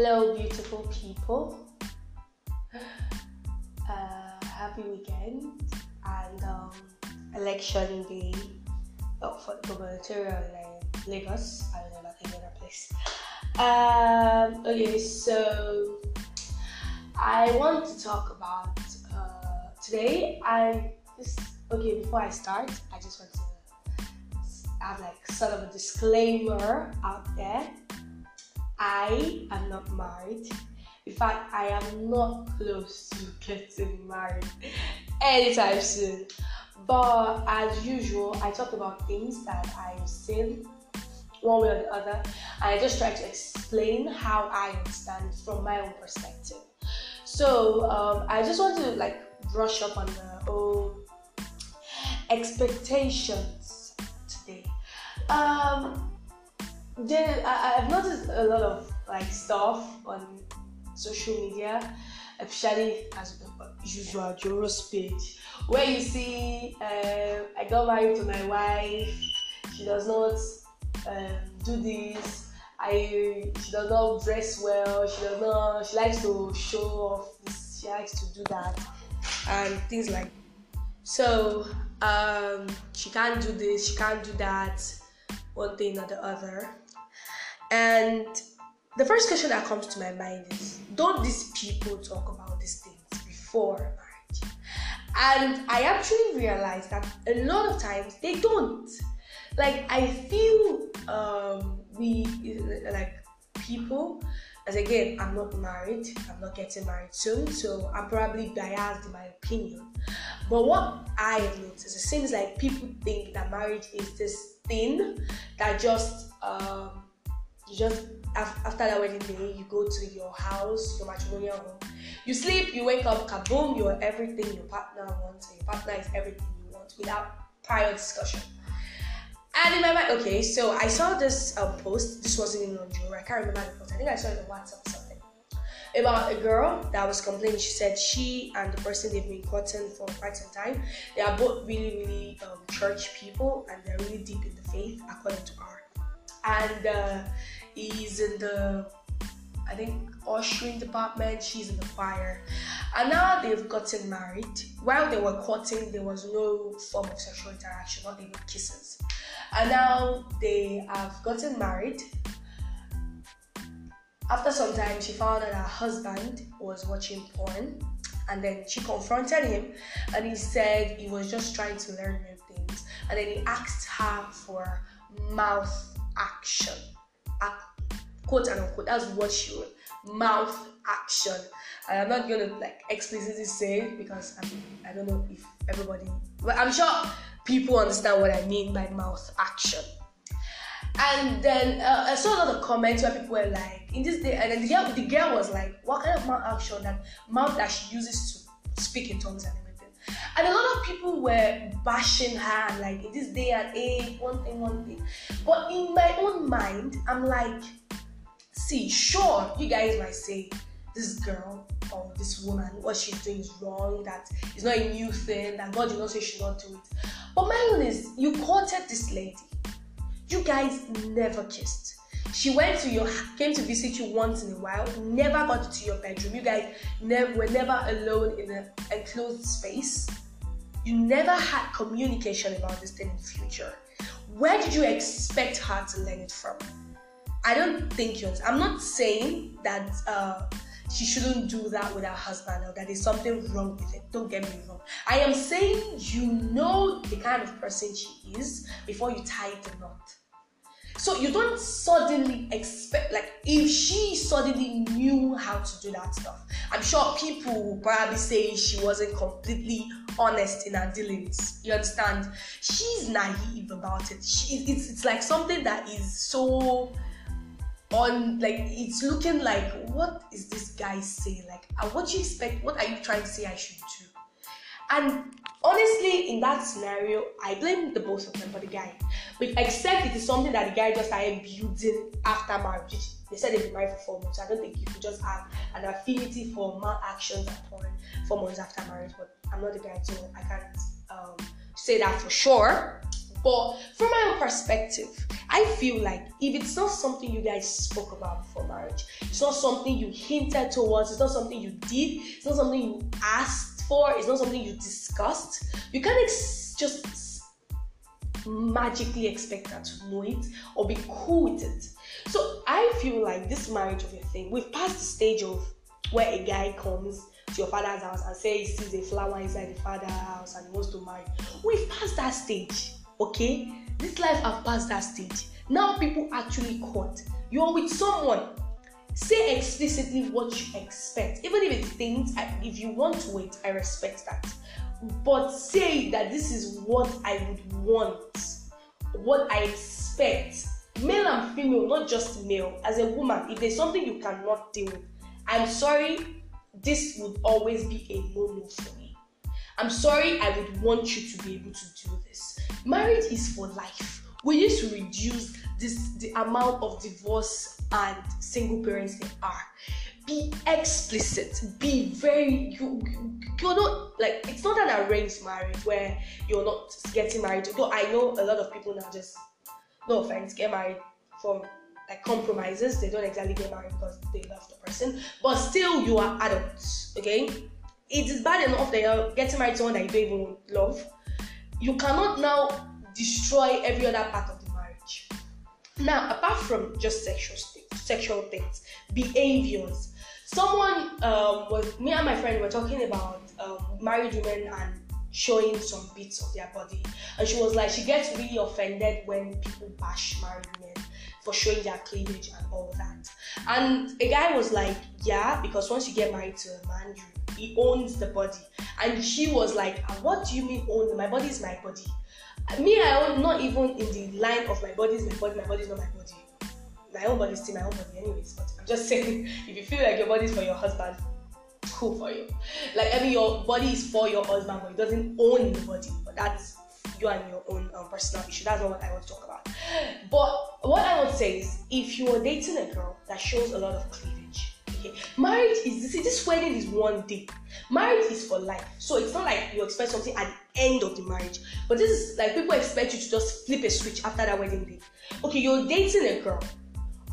Hello, beautiful people. Happy weekend and election day. Not for the governor in Lagos. I don't know about any other place. Okay, so I want to talk about today. Before I start, I just want to have sort of a disclaimer out there. I am not married. In fact, I am not close to getting married anytime soon. But as usual, I talk about things that I've seen one way or the other, and I just try to explain how I understand from my own perspective. So I just want to brush up on the old expectations today. I've noticed a lot of stuff on social media, especially as usual Joe's page, where you see I got married to my wife, she does not do this, she does not dress well, she likes to show off this, she likes to do that and things like that. So she can't do this, she can't do that, one thing or the other. And the first question that comes to my mind is, don't these people talk about these things before marriage? And I actually realized that a lot of times they don't. I feel people, as again, I'm not married, I'm not getting married soon, so I'm probably biased in my opinion. But what I have noticed, it seems like people think that marriage is this thing that just after that wedding day you go to your house, your matrimonial home, you sleep, you wake up, kaboom, you're everything your partner wants, and your partner is everything you want without prior discussion. And in my mind, okay, so I saw this post. This wasn't even on Joe, I can't remember the post. I think I saw it on WhatsApp or something, about a girl that was complaining. She said she and the person, they've been courting for quite some time. They are both really, really church people, and they're really deep in the faith, according to her. And he's in the, I think, ushering department, she's in the choir. And now they've gotten married. While they were courting, there was no form of sexual interaction, not even kisses. And now they have gotten married. After some time, she found out her husband was watching porn, and then she confronted him, and he said he was just trying to learn new things. And then he asked her for mouth action, quote and unquote. That's what she wrote, mouth action. And I'm not gonna explicitly say it, because I don't know if everybody, but I'm sure people understand what I mean by mouth action. And then I saw a lot of comments where people were in this day, and then the girl was what kind of mouth action? That mouth that she uses to speak in tongues and everything. And a lot of people were bashing her, and in this day and age, one thing. But in my own mind, I'm see, sure, you guys might say this girl or this woman, what she's doing is wrong, that it's not a new thing, that God did not say she should not do it. But my own is, you courted this lady. You guys never kissed. She came to visit you once in a while, never got to your bedroom. You guys were never alone in an enclosed space. You never had communication about this thing in the future. Where did you expect her to learn it from? I don't think I'm not saying that she shouldn't do that with her husband, or that there's something wrong with it. Don't get me wrong. I am saying the kind of person she is before you tie the knot. So you don't suddenly expect, if she suddenly knew how to do that stuff, I'm sure people will probably say she wasn't completely honest in her dealings. You understand? She's naive about it. It's something that is so on, it's looking what is this guy saying? What do you expect? What are you trying to say I should do? And honestly, in that scenario, I blame the both of them for the guy. But except it is something that the guy just started building after marriage. They said they've been married for 4 months. I don't think you could just have an affinity for malactions upon 4 months after marriage. But I'm not the guy, so I can't say that for sure. But from my own perspective, I feel like if it's not something you guys spoke about before marriage, it's not something you hinted towards, it's not something you did, it's not something you asked for, it's not something you discussed, you can't just magically expect her to know it or be cool with it. So I feel like this marriage of a thing, we've passed the stage of where a guy comes to your father's house and say he sees a flower inside the father's house and wants to marry. We've passed that stage, okay? This life has passed that stage. Now people actually court. You're with someone. Say explicitly what you expect. Even if it's things, if you want to wait, I respect that. But say that this is what I would want, what I expect, male and female, not just male. As a woman, if there's something you cannot deal with, I'm sorry, this would always be a no-no for me. I'm sorry, I would want you to be able to do this. Marriage is for life. We need to reduce the amount of divorce and single parents there are. Be explicit. Be very. You're not like, it's not an arranged marriage where you're not getting married. Though I know a lot of people now just, no offense, get married from like compromises. They don't exactly get married because they love the person, but still you are adults. Okay, it is bad enough that you're getting married to someone that you don't even love. You cannot now destroy every other part of the marriage. Now, apart from just sexual things, behaviors. Someone, me and my friend were talking about married women and showing some bits of their body. And she was like, she gets really offended when people bash married women for showing their cleavage and all that. And a guy was like, yeah, because once you get married to a man, he owns the body. And she was like, what do you mean own? My body is my body. Me, I own, not even in the line of my body is my body, my body is not my body. My own body is still my own body anyways, but I'm just saying, if you feel like your body is for your husband, cool for you. Like, I mean, your body is for your husband, but he doesn't own the body. But that's you and your own personal issue. That's not what I want to talk about. But what I would say is, if you are dating a girl that shows a lot of cleavage, okay, marriage is, see, this wedding is one day. Marriage is for life. So it's not like you expect something at the end of the marriage. But this is like, people expect you to just flip a switch after that wedding day. Okay, you're dating a girl.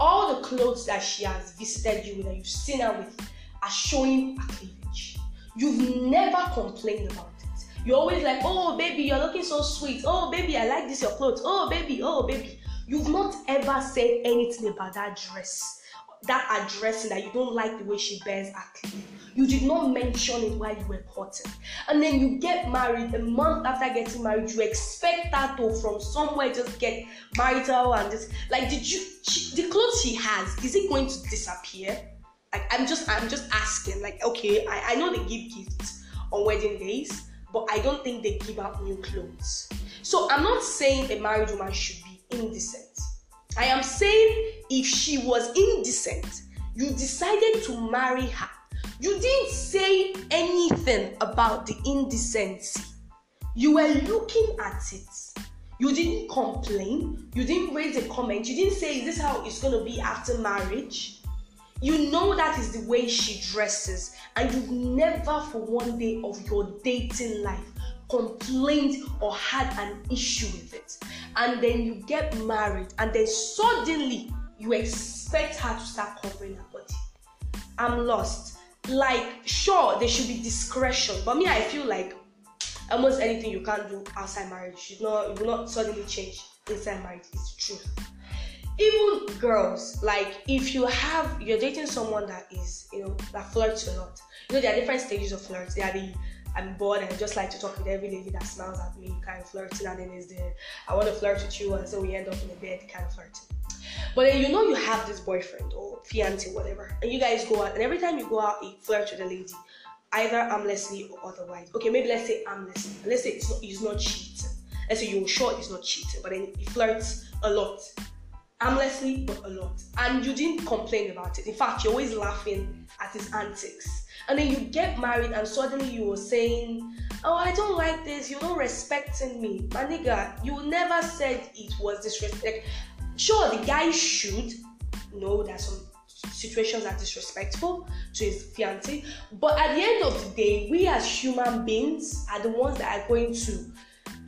All the clothes that she has visited you with, that you've seen her with, are showing her cleavage. You've never complained about it. You're always like, oh baby, you're looking so sweet. Oh baby, I like this, your clothes. Oh baby, oh baby. You've not ever said anything about that dress, that addressing, that you don't like the way she bears her cleavage. You did not mention it while you were courting. And then you get married, a month after getting married, you expect that to, from somewhere, just get married and just, like, the clothes she has, is it going to disappear? Like, I'm just asking, like, okay, I know they give gifts on wedding days, but I don't think they give out new clothes. So I'm not saying a married woman should be indecent. I am saying if she was indecent, you decided to marry her. You didn't say anything about the indecency. You were looking at it. You didn't complain. You didn't raise a comment. You didn't say, is this how it's going to be after marriage? You know that is the way she dresses. And you've never for one day of your dating life complained or had an issue with it. And then you get married, and then suddenly you expect her to start covering her body. I'm lost. Like, sure, there should be discretion, but me, I feel like almost anything you can do outside marriage, it will not suddenly change inside marriage. It's true. Even girls, like, if you're dating someone that is, that flirts a lot. There are different stages of flirts. There are the I'm bored and I just like to talk with every lady that smiles at me kind of flirting, and then there's the I want to flirt with you and so we end up in the bed kind of flirting. But then you have this boyfriend or fiance, whatever, and you guys go out, and every time you go out, you flirt with a lady, either armlessly or otherwise. Okay, maybe let's say armlessly. Let's say he's not cheating. Let's say you're sure he's not cheating, but then he flirts a lot. Armlessly, but a lot. And you didn't complain about it. In fact, you're always laughing at his antics. And then you get married and suddenly you were saying, oh, I don't like this, you're not respecting me. My nigga, you never said it was disrespect. Sure, the guy should know that some situations are disrespectful to his fiancée. But at the end of the day, we as human beings are the ones that are going to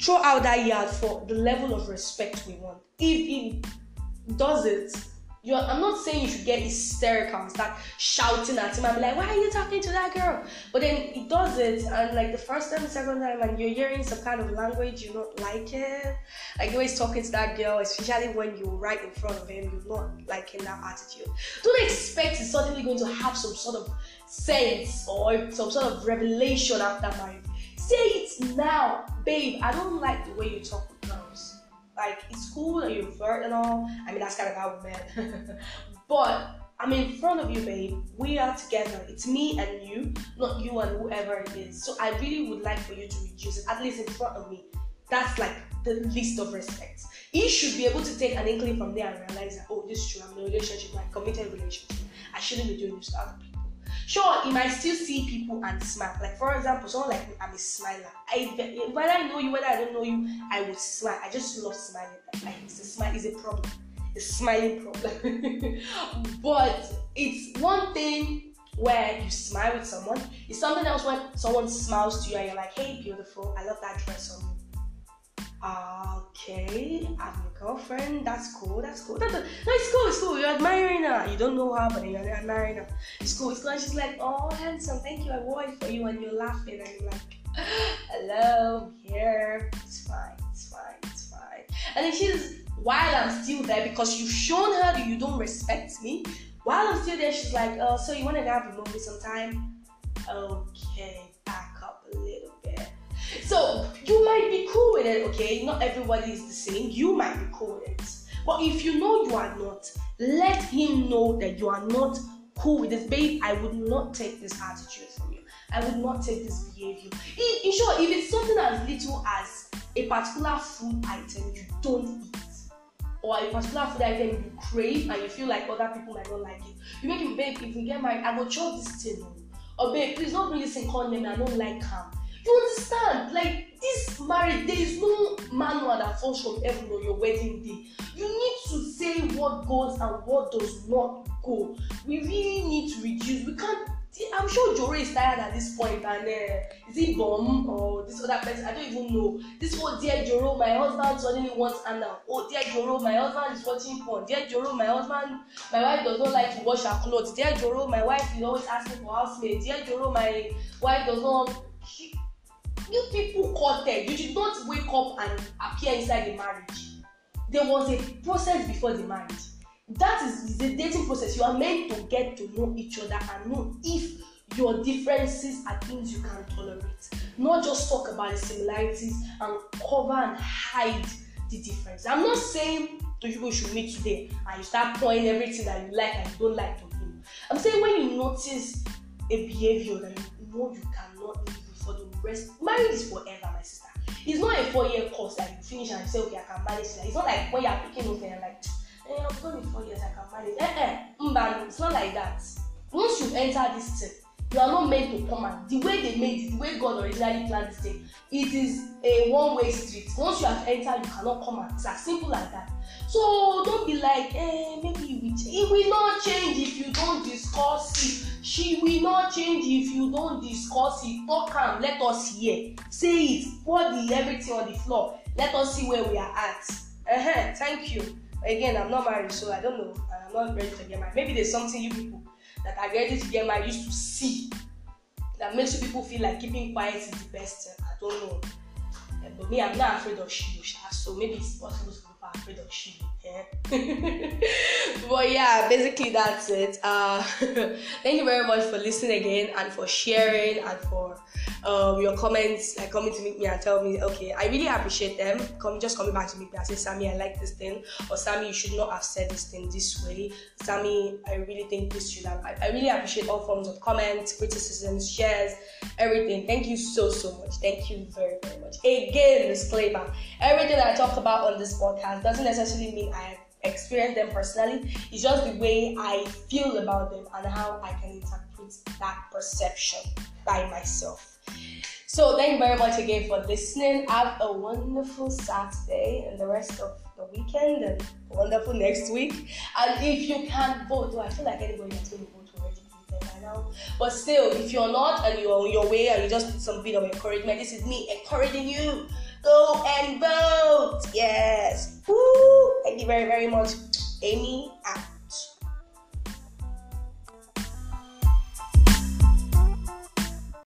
throw out that yard for the level of respect we want. If he does it, I'm not saying you should get hysterical and start shouting at him and be like, why are you talking to that girl? But then he does it, and like the first time, second time, and you're hearing some kind of language you don't like it. Like the way he's talking to that girl, especially when you're right in front of him, you're not liking that attitude. Don't expect he's suddenly going to have some sort of sense or some sort of revelation after marriage. Say it now, babe, I don't like the way you talk with girls. Like, it's cool that you're flirt and all. I mean, that's kind of how we met. But I'm in front of you, babe. We are together. It's me and you, not you and whoever it is. So I really would like for you to reduce it, at least in front of me. That's like the least of respect. You should be able to take an inkling from there and realize that, oh, this is true. I'm in a relationship, like committed relationship. I shouldn't be doing this to other people. Sure, you might still see people and smile. Like, for example, someone like me, I'm a smiler. Whether I know you, whether I don't know you, I will smile. I just love smiling. Like, it's a smile is a problem. It's a smiling problem. But it's one thing where you smile with someone. It's something else when someone smiles to you and you're like, hey, beautiful, I love that dress on you. Okay, I'm your girlfriend. That's cool, that's cool. No, it's cool, it's cool. You're admiring her. You don't know her, but you're admiring her. It's cool, it's cool. And she's like, oh, handsome, thank you. I wore it for you. And you're laughing. And you're like, hello, I'm here. It's fine, it's fine, it's fine. And then she's, while I'm still there, because you've shown her that you don't respect me, while I'm still there, she's like, oh, so you want to go out with me sometime? Okay, back up a little bit. So you might be cool with it, okay? Not everybody is the same. You might be cool with it. But if you know you are not, let him know that you are not cool with this. Babe, I would not take this attitude from you. I would not take this behavior. In short, if it's something as little as a particular food item you don't eat, or a particular food item you crave and you feel like other people might not like it, you make him, babe, if we get married, I will chop this thing. Or babe, please don't bring this in, call me, I don't like him. You understand? Like, this marriage, there is no manual that falls from heaven on your wedding day. You need to say what goes and what does not go. We really need to reduce. We can't. I'm sure Jore is tired at this point, and is he bomb or this other person? I don't even know. This whole dear Joro, my husband suddenly wants Anna. Oh, dear Joro, my husband is watching porn. Dear Joro, my wife does not like to wash her clothes. Dear Joro, my wife is always asking for housemates. Dear Joro, my wife does not. You people caught it. You did not wake up and appear inside the marriage. There was a process before the marriage. That is the dating process. You are meant to get to know each other and know if your differences are things you can tolerate. Not just talk about the similarities and cover and hide the difference. I'm not saying two people should meet today and you start pouring everything that you like and you don't like to him. I'm saying when you notice a behavior that you know you cannot live with for the rest, marriage is forever, my sister. It's not a 4-year course that you finish and you say, okay, I can manage that. It's not like when you're picking up and you're like, I've done it for years, I can manage. It's not like that. Once you enter this thing, you are not meant to come out. The way they made it, the way God originally planned this thing, it is a one-way street. Once you have entered, you cannot come out. It's as simple as that. So don't be like, maybe you will change. It will not change if you don't discuss it. She will not change if you don't discuss it. Talk and let us hear. Say it. Pour the everything on the floor. Let us see where we are at. Thank you. Again, I'm not married, so I don't know. I'm not ready to get married. Maybe there's something you people that are ready to get married used to see that makes you people feel like keeping quiet is the best. I don't know. But me, I'm not afraid of she, so maybe it's possible to be afraid of she. Yeah? But yeah, basically that's it. Thank you very much for listening again and for sharing and for your comments, like coming to meet me and tell me, okay, I really appreciate them. Coming back to meet me and say, Sammy, I like this thing, or Sammy, you should not have said this thing this way. Sammy, I really think this should have. I really appreciate all forms of comments, criticisms, shares, everything. Thank you so much. Thank you very, very much. Again, disclaimer: everything I talked about on this podcast doesn't necessarily mean I experience them personally. It's just the way I feel about them and how I can interpret that perception by myself. So thank you very much again for listening. Have a wonderful Saturday and the rest of the weekend and a wonderful next week. And if you can vote, I feel like anybody has been voting already by now. But still, if you're not and you're on your way and you just need some bit of encouragement, this is me encouraging you. Go and vote. Yes. Woo. Thank you very, very much, Amy.